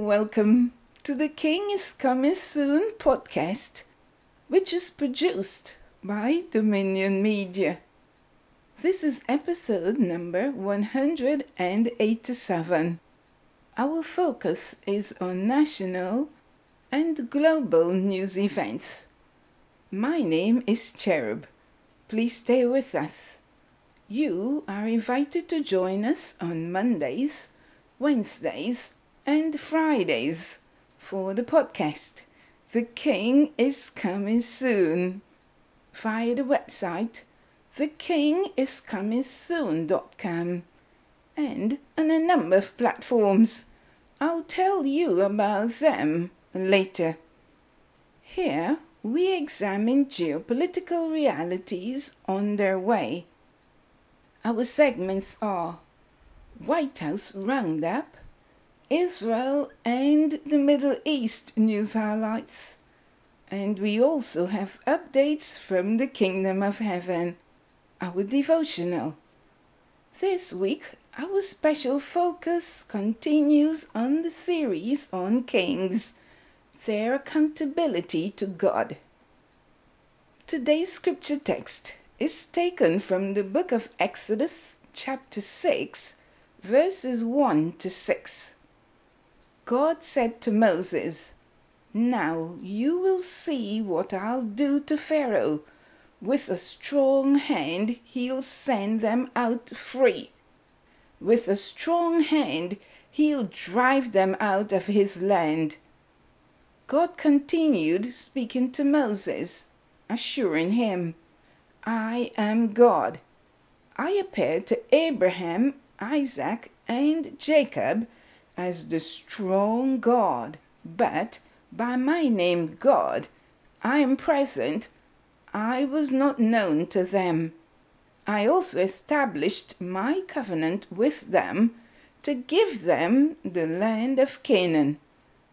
Welcome to The King is Coming Soon podcast, which is produced by Dominion Media. This is episode number 187. Our focus is on national and global news events. My name is Cherub. Please stay with us. You are invited to join us on Mondays, Wednesdays, and Fridays for the podcast, The King is Coming Soon, via the website thekingiscomingsoon.com and on a number of platforms. I'll tell you about them later. Here we examine geopolitical realities on their way. Our segments are White House Roundup, Israel and the Middle East news highlights, and we also have updates from the Kingdom of Heaven, our devotional. This week, our special focus continues on the series on kings, their accountability to God. Today's scripture text is taken from the book of Exodus, chapter 6, verses 1 to 6. God said to Moses, "Now you will see what I'll do to Pharaoh. With a strong hand he'll send them out free. With a strong hand he'll drive them out of his land." God continued speaking to Moses, assuring him, "I am God. I appeared to Abraham, Isaac, and Jacob as the strong God, but by my name God, I am present, I was not known to them. I also established my covenant with them to give them the land of Canaan,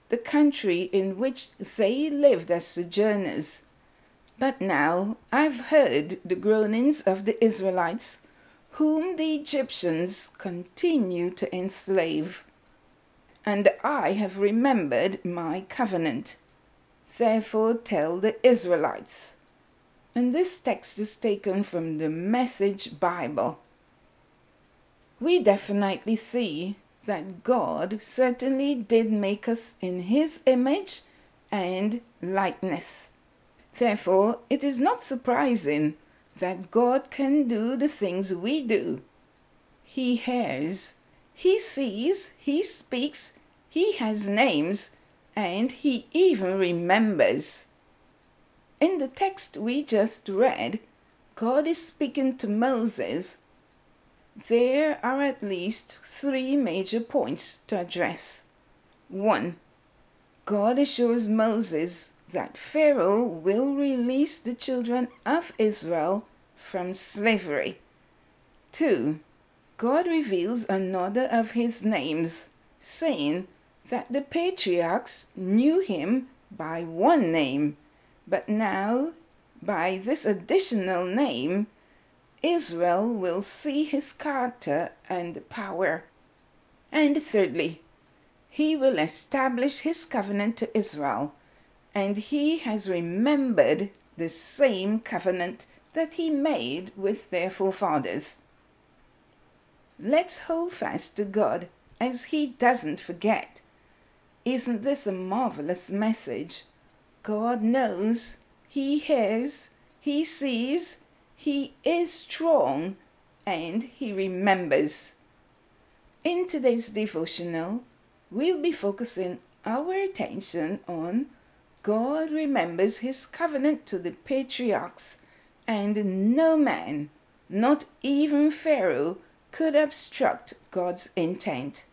the country in which they lived as sojourners. But now I've heard the groanings of the Israelites, whom the Egyptians continue to enslave. And I have remembered my covenant. Therefore tell the Israelites." And this text is taken from the Message Bible. We definitely see that God certainly did make us in His image and likeness. Therefore, it is not surprising that God can do the things we do. He hears, He sees, He speaks, He has names, and He even remembers. In the text we just read, God is speaking to Moses. There are at least three major points to address. 1. God assures Moses that Pharaoh will release the children of Israel from slavery. 2. God reveals another of his names, saying that the patriarchs knew him by one name, but now, by this additional name, Israel will see his character and power. And thirdly, he will establish his covenant to Israel, and he has remembered the same covenant that he made with their forefathers. Let's hold fast to God as He doesn't forget. Isn't this a marvelous message? God knows, He hears, He sees, He is strong, and He remembers. In today's devotional, we'll be focusing our attention on God remembers His covenant to the patriarchs, and no man, not even Pharaoh, could obstruct God's intent.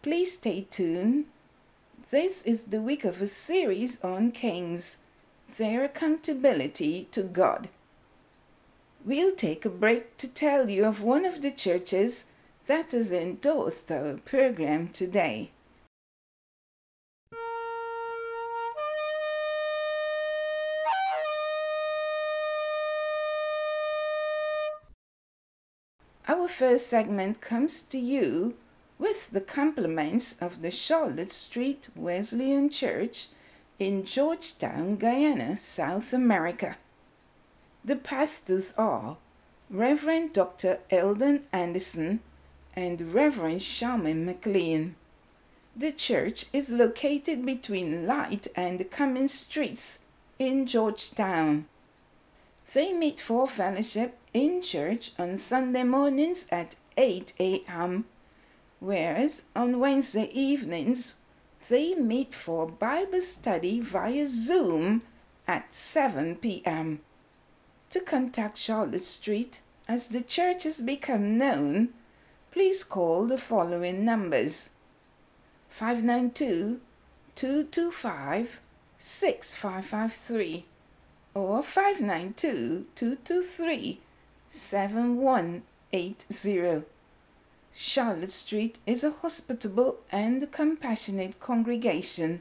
Please stay tuned. This is the week of a series on kings, their accountability to God. We'll take a break to tell you of one of the churches that has endorsed our program today. Our first segment comes to you with the compliments of the Charlotte Street Wesleyan Church in Georgetown, Guyana, South America. The pastors are Reverend Dr. Eldon Anderson and Reverend Charmaine McLean. The church is located between Light and Cummins Streets in Georgetown. They meet for fellowship in church on Sunday mornings at 8 a.m., whereas on Wednesday evenings they meet for Bible study via Zoom at 7 p.m. To contact Charlotte Street, as the church has become known, please call the following numbers: 592-225-6553 or 592-223-7180. Charlotte Street is a hospitable and compassionate congregation.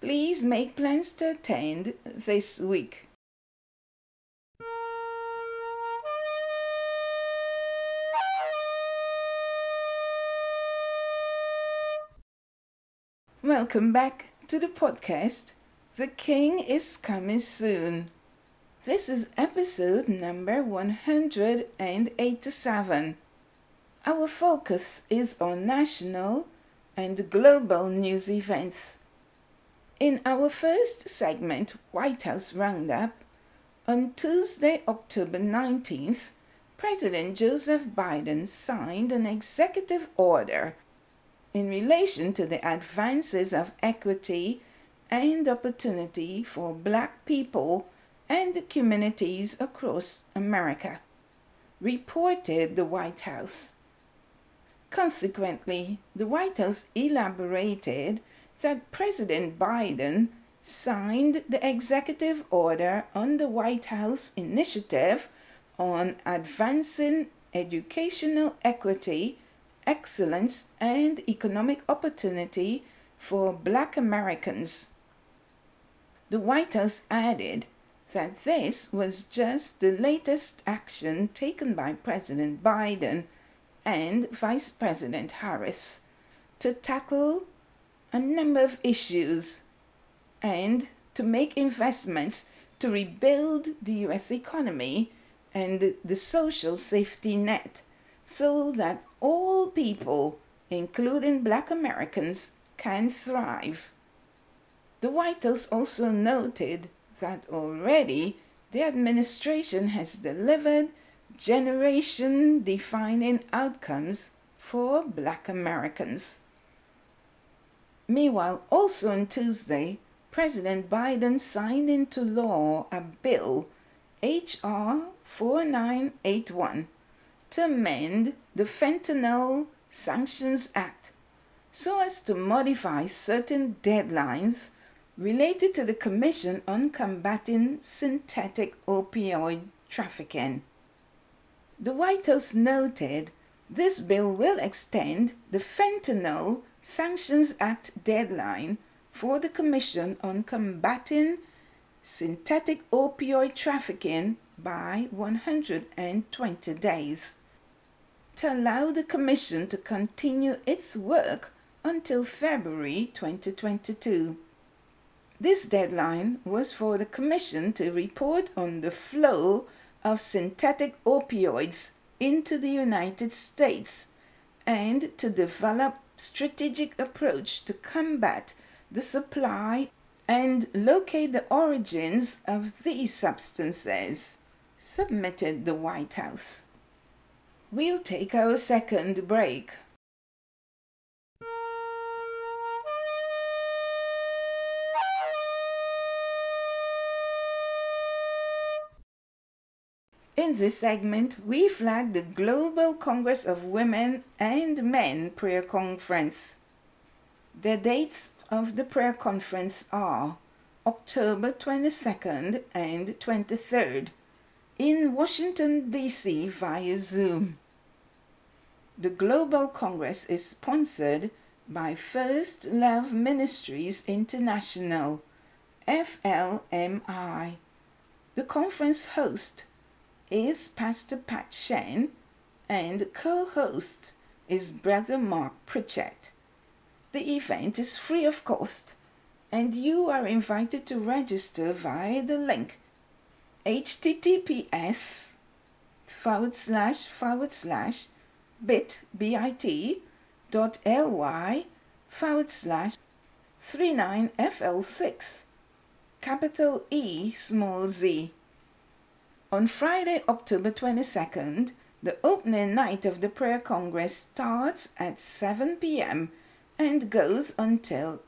Please make plans to attend this week. Welcome back to the podcast, The King is Coming Soon. This is episode number 187. Our focus is on national and global news events. In our first segment, White House Roundup, on Tuesday, October 19th, President Joseph Biden signed an executive order in relation to the advances of equity and opportunity for Black people and communities across America, reported the White House. Consequently, the White House elaborated that President Biden signed the executive order on the White House Initiative on Advancing Educational Equity, Excellence, and Economic Opportunity for Black Americans. The White House added that this was just the latest action taken by President Biden and Vice President Harris to tackle a number of issues and to make investments to rebuild the U.S. economy and the social safety net so that all people, including Black Americans, can thrive. The White House also noted that already the administration has delivered generation-defining outcomes for Black Americans. Meanwhile, also on Tuesday, President Biden signed into law a bill, H.R. 4981, to amend the Fentanyl Sanctions Act so as to modify certain deadlines related to the Commission on Combating Synthetic Opioid Trafficking. The White House noted this bill will extend the Fentanyl Sanctions Act deadline for the Commission on Combating Synthetic Opioid Trafficking by 120 days, to allow the Commission to continue its work until February 2022. This deadline was for the Commission to report on the flow of synthetic opioids into the United States and to develop strategic approach to combat the supply and locate the origins of these substances, submitted the White House. We'll take our second break. In this segment, we flag the Global Congress of Women and Men Prayer Conference. The dates of the prayer conference are October 22nd and 23rd in Washington, D.C. via Zoom. The Global Congress is sponsored by First Love Ministries International, FLMI. The conference host is Pastor Pat Shen and co-host is Brother Mark Pritchett. The event is free of cost, and you are invited to register via the link https://bit.ly/39FL6 E(z). On Friday, October 22nd, the opening night of the prayer congress starts at 7 p.m. and goes until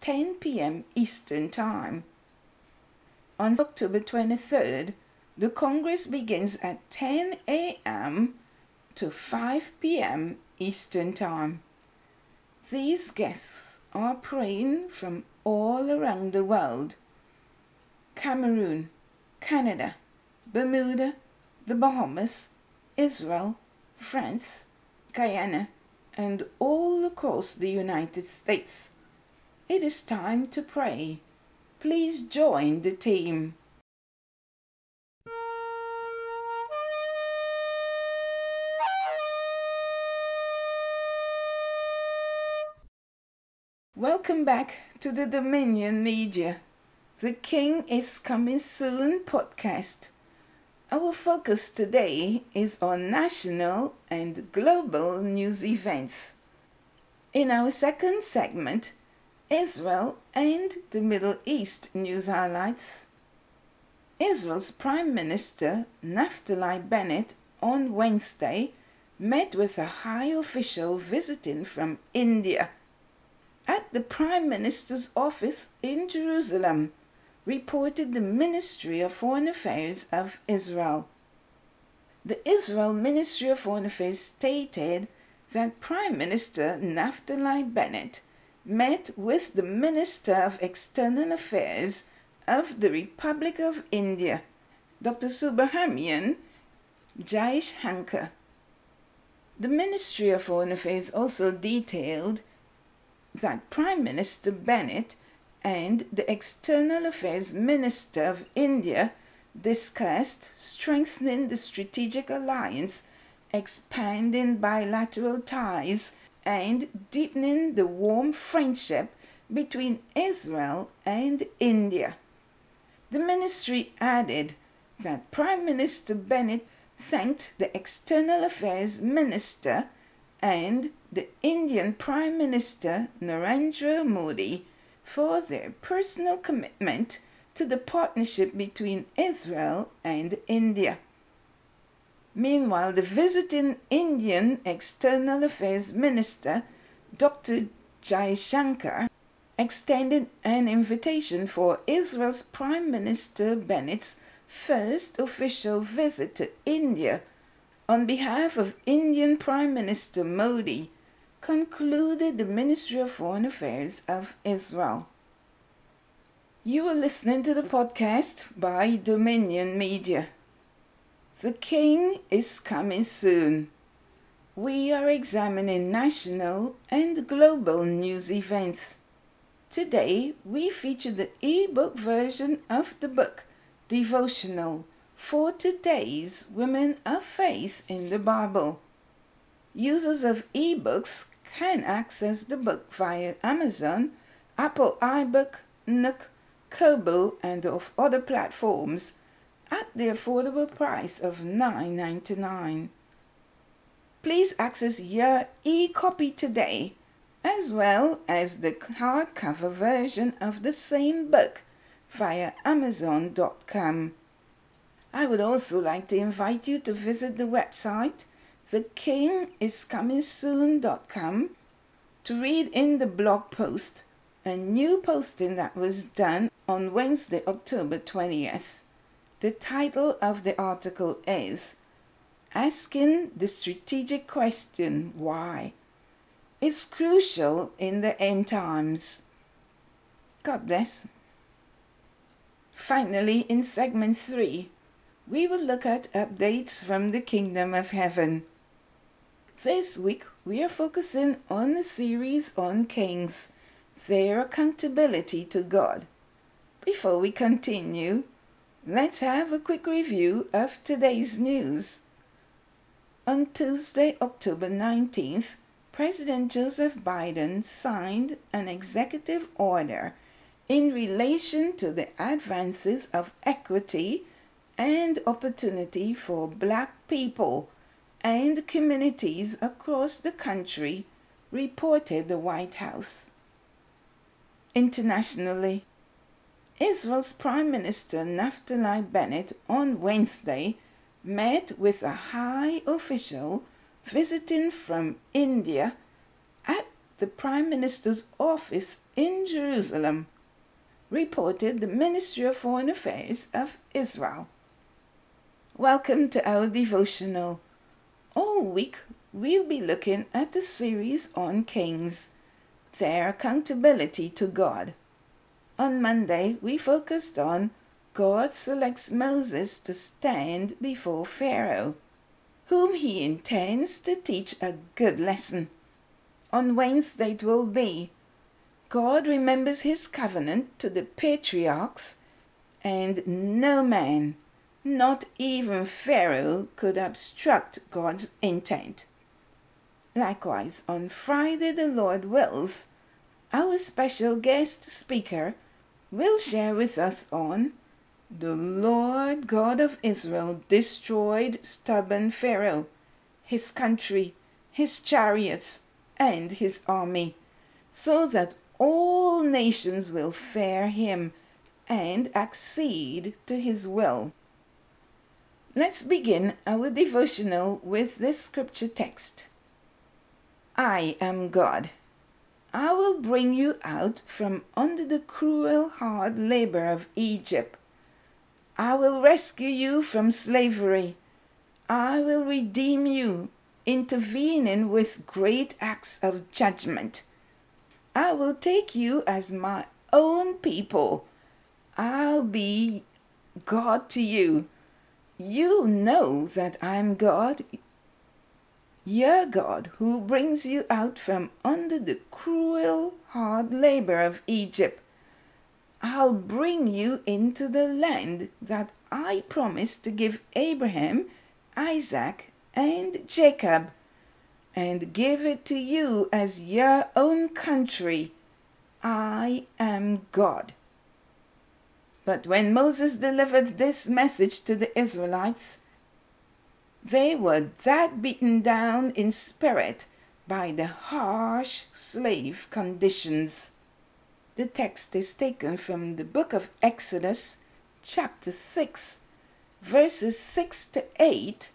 10 p.m. Eastern Time. On October 23rd, the Congress begins at 10 a.m. to 5 p.m. Eastern Time. These guests are praying from all around the world: Cameroon, Canada, Bermuda, the Bahamas, Israel, France, Guyana, and all across the United States. It is time to pray. Please join the team. Welcome back to the Dominion Media, The King is Coming Soon podcast. Our focus today is on national and global news events. In our second segment, Israel and the Middle East news highlights. Israel's Prime Minister Naftali Bennett on Wednesday met with a high official visiting from India at the Prime Minister's office in Jerusalem, reported the Ministry of Foreign Affairs of Israel. The Israel Ministry of Foreign Affairs stated that Prime Minister Naftali Bennett met with the Minister of External Affairs of the Republic of India, Dr. Subrahmanyam Jaishankar. The Ministry of Foreign Affairs also detailed that Prime Minister Bennett and the External Affairs Minister of India discussed strengthening the strategic alliance, expanding bilateral ties, and deepening the warm friendship between Israel and India. The ministry added that Prime Minister Bennett thanked the External Affairs Minister and the Indian Prime Minister Narendra Modi for their personal commitment to the partnership between Israel and India. Meanwhile, the visiting Indian External Affairs Minister, Dr. Jaishankar, extended an invitation for Israel's Prime Minister Bennett's first official visit to India on behalf of Indian Prime Minister Modi, concluded the Ministry of Foreign Affairs of Israel. You are listening to the podcast by Dominion Media. The King is Coming Soon. We are examining national and global news events. Today, we feature the e-book version of the book, Devotional for Today's Women of Faith in the Bible. Users of e-books can access the book via Amazon, Apple iBook, Nook, Kobo, and of other platforms, at the affordable price of $9.99. Please access your e-copy today, as well as the hardcover version of the same book via Amazon.com. I would also like to invite you to visit the website thekingiscomingsoon.com to read in the blog post, a new posting that was done on Wednesday, October 20th. The title of the article is Asking the Strategic Question Why is Crucial in the End Times. God bless. Finally, in segment 3, we will look at updates from the Kingdom of Heaven. This week, we are focusing on the series on kings, their accountability to God. Before we continue, let's have a quick review of today's news. On Tuesday, October 19th, President Joseph Biden signed an executive order in relation to the advances of equity and opportunity for Black people and communities across the country, reported the White House. Internationally, Israel's Prime Minister Naftali Bennett on Wednesday met with a high official visiting from India at the Prime Minister's office in Jerusalem, reported the Ministry of Foreign Affairs of Israel. Welcome to our devotional. All week we'll be looking at the series on kings, their accountability to God. On Monday, we focused on God selects Moses to stand before Pharaoh, whom he intends to teach a good lesson. On Wednesday it will be God remembers his covenant to the patriarchs, and no man, not even Pharaoh, could obstruct God's intent. Likewise, on Friday, the Lord wills, our special guest speaker will share with us on The Lord God of Israel destroyed stubborn Pharaoh, his country, his chariots, and his army, so that all nations will fear him and accede to his will. Let's begin our devotional with this scripture text. I am God. I will bring you out from under the cruel hard labor of Egypt. I will rescue you from slavery. I will redeem you, intervening with great acts of judgment. I will take you as my own people. I'll be God to you. You know that I'm God, your God, who brings you out from under the cruel, hard labor of Egypt. I'll bring you into the land that I promised to give Abraham, Isaac, and Jacob, and give it to you as your own country. I am God. But when Moses delivered this message to the Israelites, they were that beaten down in spirit by the harsh slave conditions. The text is taken from the book of Exodus, chapter 6, verses 6 to 8,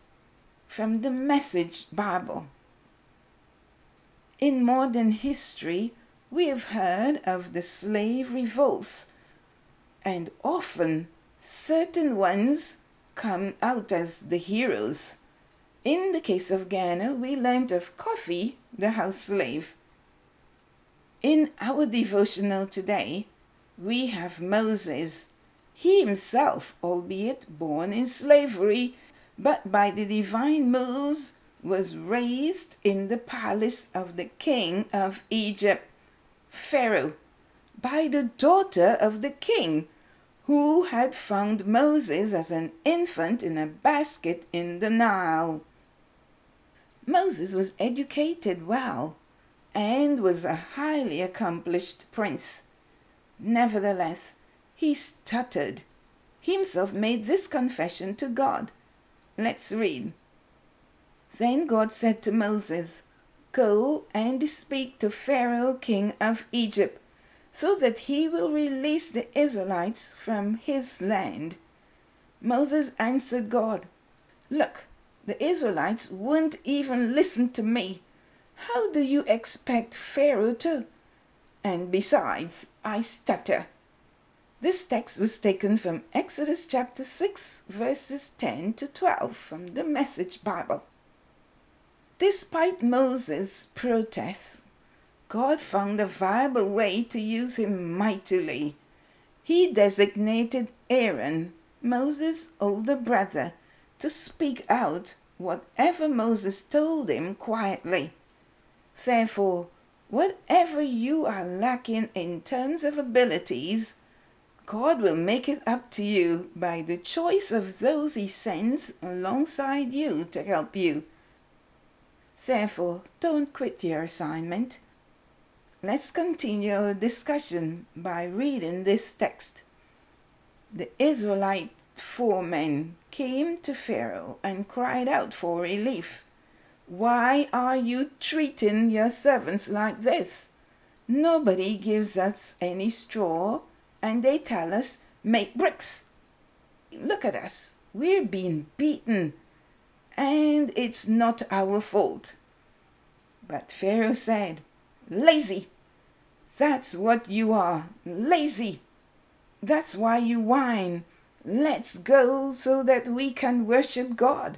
from the Message Bible. In modern history, we have heard of the slave revolts, and often certain ones come out as the heroes. In the case of Ghana, we learned of Kofi, the house slave. In our devotional today, we have Moses. He himself, albeit born in slavery, but by the divine moves was raised in the palace of the king of Egypt, Pharaoh, by the daughter of the king, who had found Moses as an infant in a basket in the Nile. Moses was educated well and was a highly accomplished prince. Nevertheless, he stuttered. He himself made this confession to God. Let's read. Then God said to Moses, Go and speak to Pharaoh, king of Egypt, so that he will release the Israelites from his land. Moses answered God, Look, the Israelites won't even listen to me. How do you expect Pharaoh to? And besides, I stutter. This text was taken from Exodus chapter 6, verses 10 to 12 from the Message Bible. Despite Moses' protests, God found a viable way to use him mightily. He designated Aaron, Moses' older brother, to speak out whatever Moses told him quietly. Therefore, whatever you are lacking in terms of abilities, God will make it up to you by the choice of those he sends alongside you to help you. Therefore, don't quit your assignment. Let's continue our discussion by reading this text. The Israelite foremen came to Pharaoh and cried out for relief. Why are you treating your servants like this? Nobody gives us any straw, and they tell us, make bricks. Look at us. We're being beaten, and it's not our fault. But Pharaoh said, lazy. That's what you are, lazy. That's why you whine. Let's go so that we can worship God.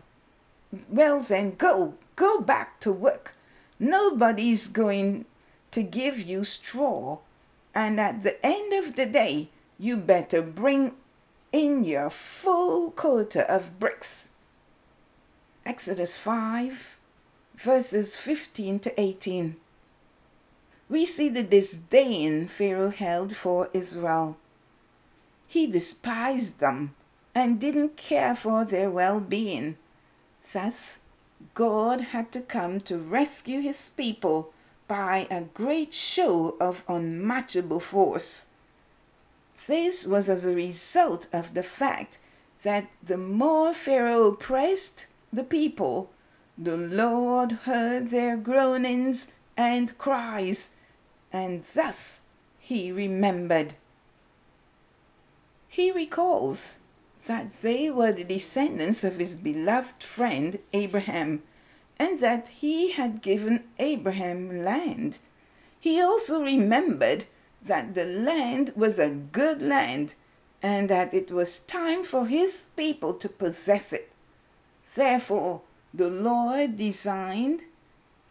Well then, go back to work. Nobody's going to give you straw, and at the end of the day, you better bring in your full quota of bricks. Exodus 5, verses 15 to 18. We see the disdain Pharaoh held for Israel. He despised them and didn't care for their well-being. Thus, God had to come to rescue his people by a great show of unmatchable force. This was as a result of the fact that the more Pharaoh oppressed the people, the Lord heard their groanings and cries, and thus he remembered. He recalls that they were the descendants of his beloved friend Abraham, and that he had given Abraham land. He also remembered that the land was a good land, and that it was time for his people to possess it. Therefore, the Lord designed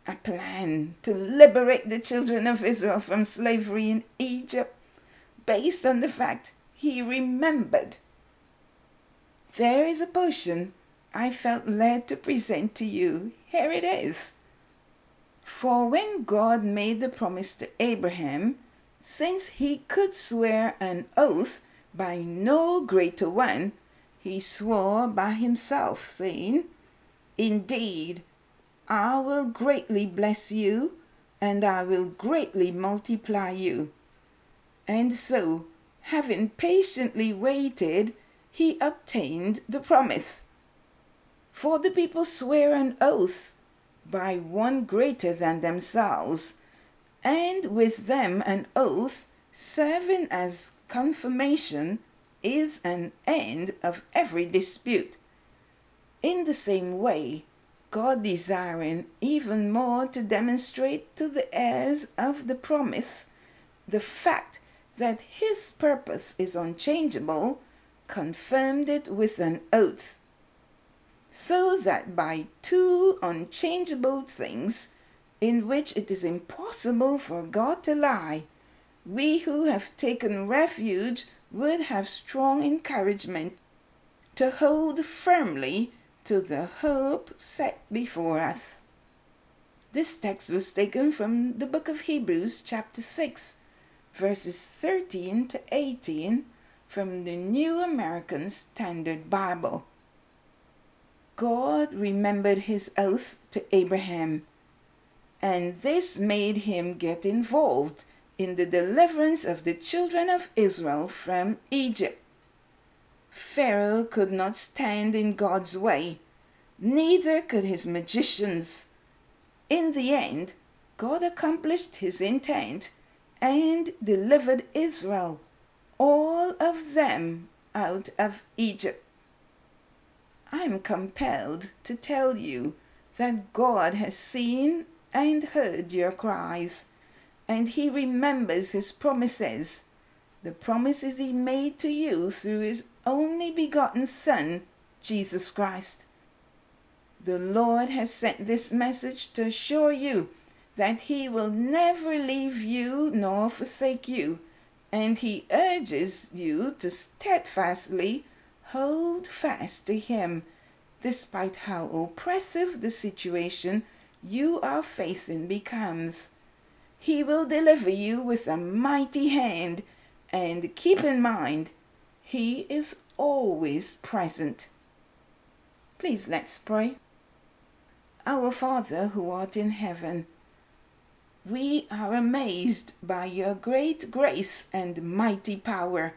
a plan to liberate the children of Israel from slavery in Egypt, based on the fact he remembered. There is a portion I felt led to present to you. Here it is. For when God made the promise to Abraham, since he could swear an oath by no greater one, he swore by himself, saying, indeed, I will greatly bless you, and I will greatly multiply you. And so, having patiently waited, he obtained the promise. For the people swear an oath by one greater than themselves, and with them an oath serving as confirmation is an end of every dispute. In the same way, God desiring even more to demonstrate to the heirs of the promise the fact that his purpose is unchangeable, confirmed it with an oath, so that by two unchangeable things, in which it is impossible for God to lie, we who have taken refuge would have strong encouragement to hold firmly to the hope set before us. This text was taken from the book of Hebrews, chapter 6, verses 13 to 18 from the New American Standard Bible. God remembered his oath to Abraham, and this made him get involved in the deliverance of the children of Israel from Egypt. Pharaoh could not stand in God's way, neither could his magicians. In the end, God accomplished his intent and delivered Israel, all of them, out of Egypt. I am compelled to tell you that God has seen and heard your cries, and he remembers his promises, the promises he made to you through his only begotten Son, Jesus Christ. The Lord has sent this message to assure you that he will never leave you nor forsake you, and he urges you to steadfastly hold fast to him, despite how oppressive the situation you are facing becomes. He will deliver you with a mighty hand, and keep in mind, he is always present. Please let's pray. Our Father who art in heaven, we are amazed by your great grace and mighty power.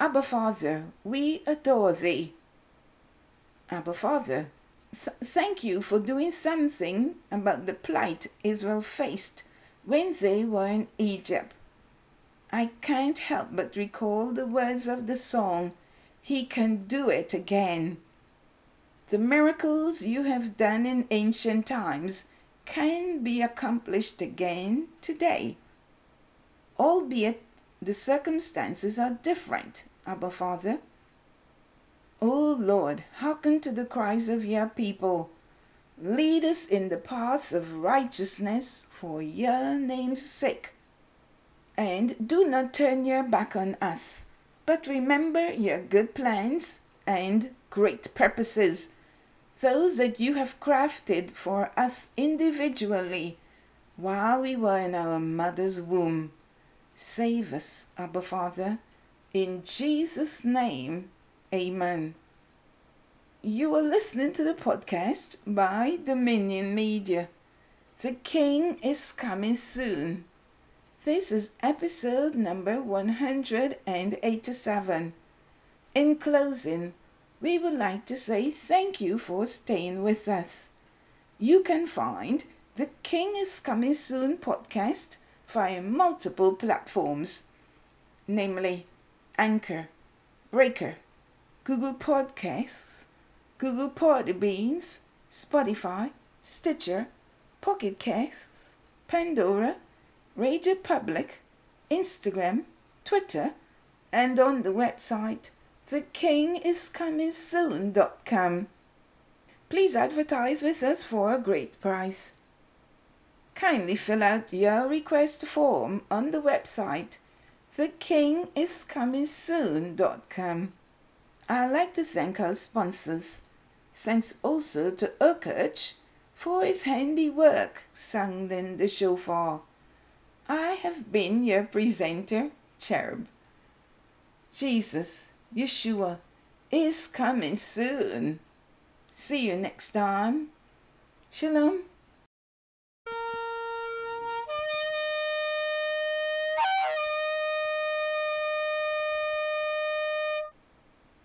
Abba Father, we adore thee. Abba Father, thank you for doing something about the plight Israel faced when they were in Egypt. I can't help but recall the words of the song, He Can Do It Again. The miracles you have done in ancient times can be accomplished again today, albeit the circumstances are different, Abba Father. O Lord, hearken to the cries of your people. Lead us in the paths of righteousness for your name's sake. And do not turn your back on us, but remember your good plans and great purposes, those that you have crafted for us individually while we were in our mother's womb. Save us, Abba Father, in Jesus' name. Amen. You are listening to the podcast by Dominion Media. The King is Coming Soon. This is episode number 187. In closing, we would like to say thank you for staying with us. You can find the King is Coming Soon podcast via multiple platforms, namely Anchor, Breaker, Google Podcasts, Google Podbeans, Spotify, Stitcher, Pocket Casts, Pandora, Radio Public, Instagram, Twitter, and on the website thekingiscomingsoon.com. Please advertise with us for a great price. Kindly fill out your request form on the website thekingiscomingsoon.com. I'd like to thank our sponsors. Thanks also to Ukirch for his handiwork sung in the shofar. I have been your presenter, Cherub. Jesus, Yeshua, is coming soon. See you next time. Shalom.